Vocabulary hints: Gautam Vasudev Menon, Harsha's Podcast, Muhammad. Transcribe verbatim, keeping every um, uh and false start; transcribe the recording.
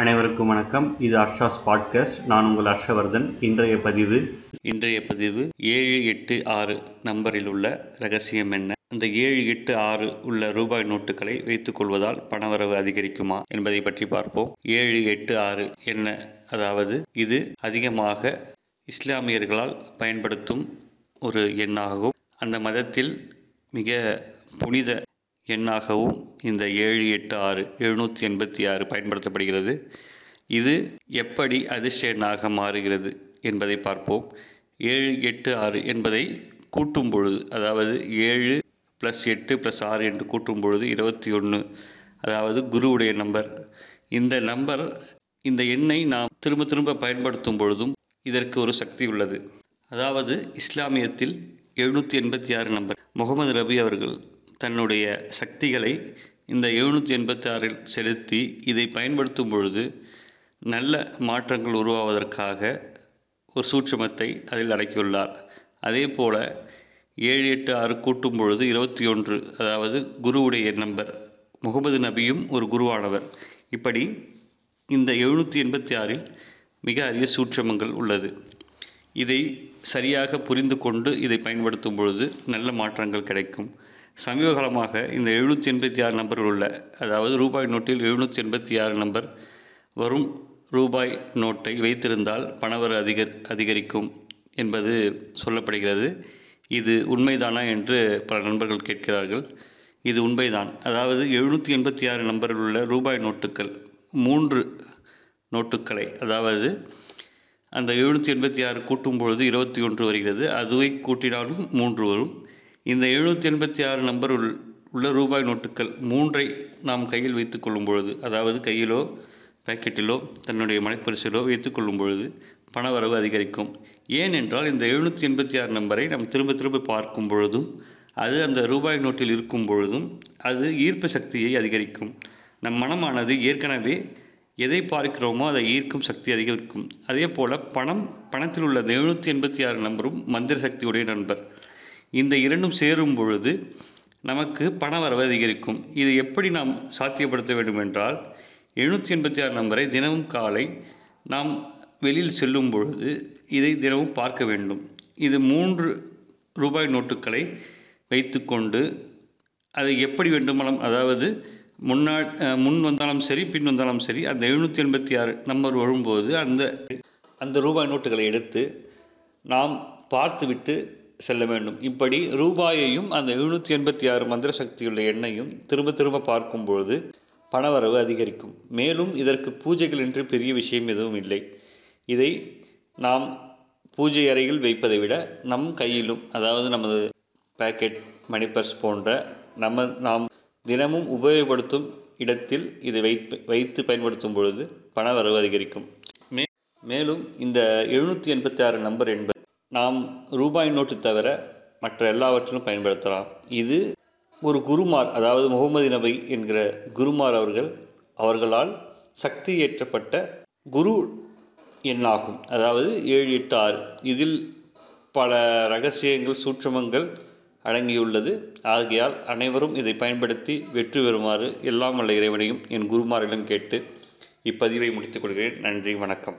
அனைவருக்கும் வணக்கம். இது ஹர்ஷாஸ் பாட்காஸ்ட். நான் உங்கள் ஹர்ஷவர்தன். இன்றைய பதிவு இன்றைய பதிவு ஏழு எட்டு ஆறு நம்பரில் உள்ள ரகசியம் என்ன? அந்த ஏழு எட்டு ஆறு உள்ள ரூபாய் நோட்டுகளை வைத்துக் கொள்வதால் பணவரவு அதிகரிக்குமா என்பதை பற்றி பார்ப்போம். ஏழு எட்டு ஆறு என்ன? அதாவது இது அதிகமாக இஸ்லாமியர்களால் பயன்படுத்தும் ஒரு எண்ணாகவும் அந்த மதத்தில் மிக புனித எண்ணாகவும் இந்த ஏழு எட்டு ஆறு எழுநூற்றி எண்பத்தி ஆறு பயன்படுத்தப்படுகிறது. இது எப்படி அதிர்ஷ்ட எண்ணாக மாறுகிறது என்பதை பார்ப்போம். ஏழு எட்டு ஆறு என்பதை கூட்டும் பொழுது, அதாவது ஏழு ப்ளஸ் எட்டு ப்ளஸ் ஆறு என்று கூட்டும் பொழுது இருபத்தி ஒன்று, அதாவது குருவுடைய நம்பர். இந்த நம்பர் இந்த எண்ணை நாம் திரும்ப திரும்ப பயன்படுத்தும் பொழுதும் இதற்கு ஒரு சக்தி உள்ளது. அதாவது இஸ்லாமியத்தில் எழுநூற்றி எண்பத்தி ஆறு நம்பர் முகமது நபி அவர்கள் தன்னுடைய சக்திகளை இந்த எழுநூற்றி எண்பத்தி ஆறில் செலுத்தி இதை பயன்படுத்தும் பொழுது நல்ல மாற்றங்கள் உருவாவதற்காக ஒரு சூட்சுமத்தை அதில் அடக்கியுள்ளார். அதே போல் ஏழு எட்டு ஆறு கூட்டும் பொழுது இருபத்தி ஒன்று, அதாவது குருவுடைய நம்பர். முகமது நபியும் ஒரு குருவானவர். இப்படி இந்த எழுநூற்றி எண்பத்தி ஆறில் மிக அரிய சூட்சுமங்கள் உள்ளது. இதை சரியாக புரிந்து கொண்டு இதை பயன்படுத்தும் பொழுது நல்ல மாற்றங்கள் கிடைக்கும். சமீப காலமாக இந்த எழுநூற்றி எண்பத்தி ஆறு நம்பர் உள்ள, அதாவது ரூபாய் நோட்டில் எழுநூற்றி எண்பத்தி ஆறு நம்பர் வரும் ரூபாய் நோட்டை வைத்திருந்தால் பணவரவு அதிக அதிகரிக்கும் என்பது சொல்லப்படுகிறது. இது உண்மைதானா என்று பல நண்பர்கள் கேட்கிறார்கள். இது உண்மைதான். அதாவது எழுநூற்றி எண்பத்தி ஆறு நம்பரில் உள்ள ரூபாய் நோட்டுகள் மூன்று நோட்டுகளை, அதாவது அந்த எழுநூற்றி எண்பத்தி ஆறு கூட்டும் பொழுது இருபத்தி ஒன்று வருகிறது, அதுவை கூட்டினாலும் மூன்று வரும். இந்த எழுநூற்றி எண்பத்தி ஆறு நம்பர் உள்ள ரூபாய் நோட்டுகள் மூன்றை நாம் கையில் வைத்துக்கொள்ளும் பொழுது, அதாவது கையிலோ பேக்கெட்டிலோ தன்னுடைய மனைப்பரிசிலோ வைத்துக்கொள்ளும் பொழுது பணவரவு அதிகரிக்கும். ஏனென்றால் இந்த எழுநூற்றி எண்பத்தி ஆறு நம்பரை நாம் திரும்ப திரும்ப பார்க்கும் பொழுதும் அது அந்த ரூபாய் நோட்டில் இருக்கும் பொழுதும் அது ஈர்ப்பு சக்தியை அதிகரிக்கும். நம் மனமானது ஏற்கனவே எதை பார்க்கிறோமோ அதை ஈர்க்கும் சக்தி அதிகரிக்கும். அதே போல் பணம் பணத்தில் உள்ள அந்த எழுநூற்றி எண்பத்தி ஆறு நம்பரும் மந்திர சக்தியுடைய நண்பர். இந்த இரண்டும் சேரும் பொழுது நமக்கு பணவரவு அதிகரிக்கும். இது எப்படி நாம் சாத்தியப்படுத்த வேண்டும் என்றால், எழுநூற்றி எண்பத்தி ஆறு நம்பரை தினமும் காலை நாம் வெளியில் செல்லும் பொழுது இதை தினமும் பார்க்க வேண்டும். இது மூன்று ரூபாய் நோட்டுகளை வைத்துக்கொண்டு அதை எப்படி வேண்டுமானாலும், அதாவது முன்னா முன் வந்தாலும் சரி பின் வந்தாலும் சரி, அந்த எழுநூற்றி எண்பத்தி ஆறு நம்பர் வரும்போது அந்த அந்த ரூபாய் நோட்டுகளை எடுத்து நாம் பார்த்துவிட்டு செல்ல வேண்டும். இப்படி ரூபாயையும் அந்த எழுநூற்றி எண்பத்தி ஆறு மந்திர சக்தியுள்ள எண்ணையும் திரும்ப திரும்ப பார்க்கும்பொழுது பணவரவு அதிகரிக்கும். மேலும் இதற்கு பூஜைகள் என்று பெரிய விஷயம் எதுவும் இல்லை. இதை நாம் பூஜை அறையில் வைப்பதை விட நம் கையிலும், அதாவது நமது பேக்கெட், மணிப்பர்ஸ் போன்ற நம்ம நாம் தினமும் உபயோகப்படுத்தும் இடத்தில் இதை வைத்து வைத்து பயன்படுத்தும் பொழுது பணவரவு அதிகரிக்கும். மே மேலும் இந்த எழுநூற்றி எண்பத்தி ஆறு நம்பர் என்பது நாம் ரூபாய் நோட்டு தவிர மற்ற எல்லாவற்றிலும் பயன்படுத்தலாம். இது ஒரு குருமார், அதாவது முகமது நபி என்கிற குருமார் அவர்கள் அவர்களால் சக்தி ஏற்றப்பட்ட குரு எண்ணாகும், அதாவது ஏழு எட்டு ஆறு. இதில் பல ரகசியங்கள், சூட்சுமங்கள் அடங்கியுள்ளது. ஆகையால் அனைவரும் இதை பயன்படுத்தி வெற்றி பெறுமாறு எல்லாம் வல்ல இறைவனையும் என் குருமாரிடம் கேட்டு இப்பதிவை முடித்துக் கொள்கிறேன். நன்றி, வணக்கம்.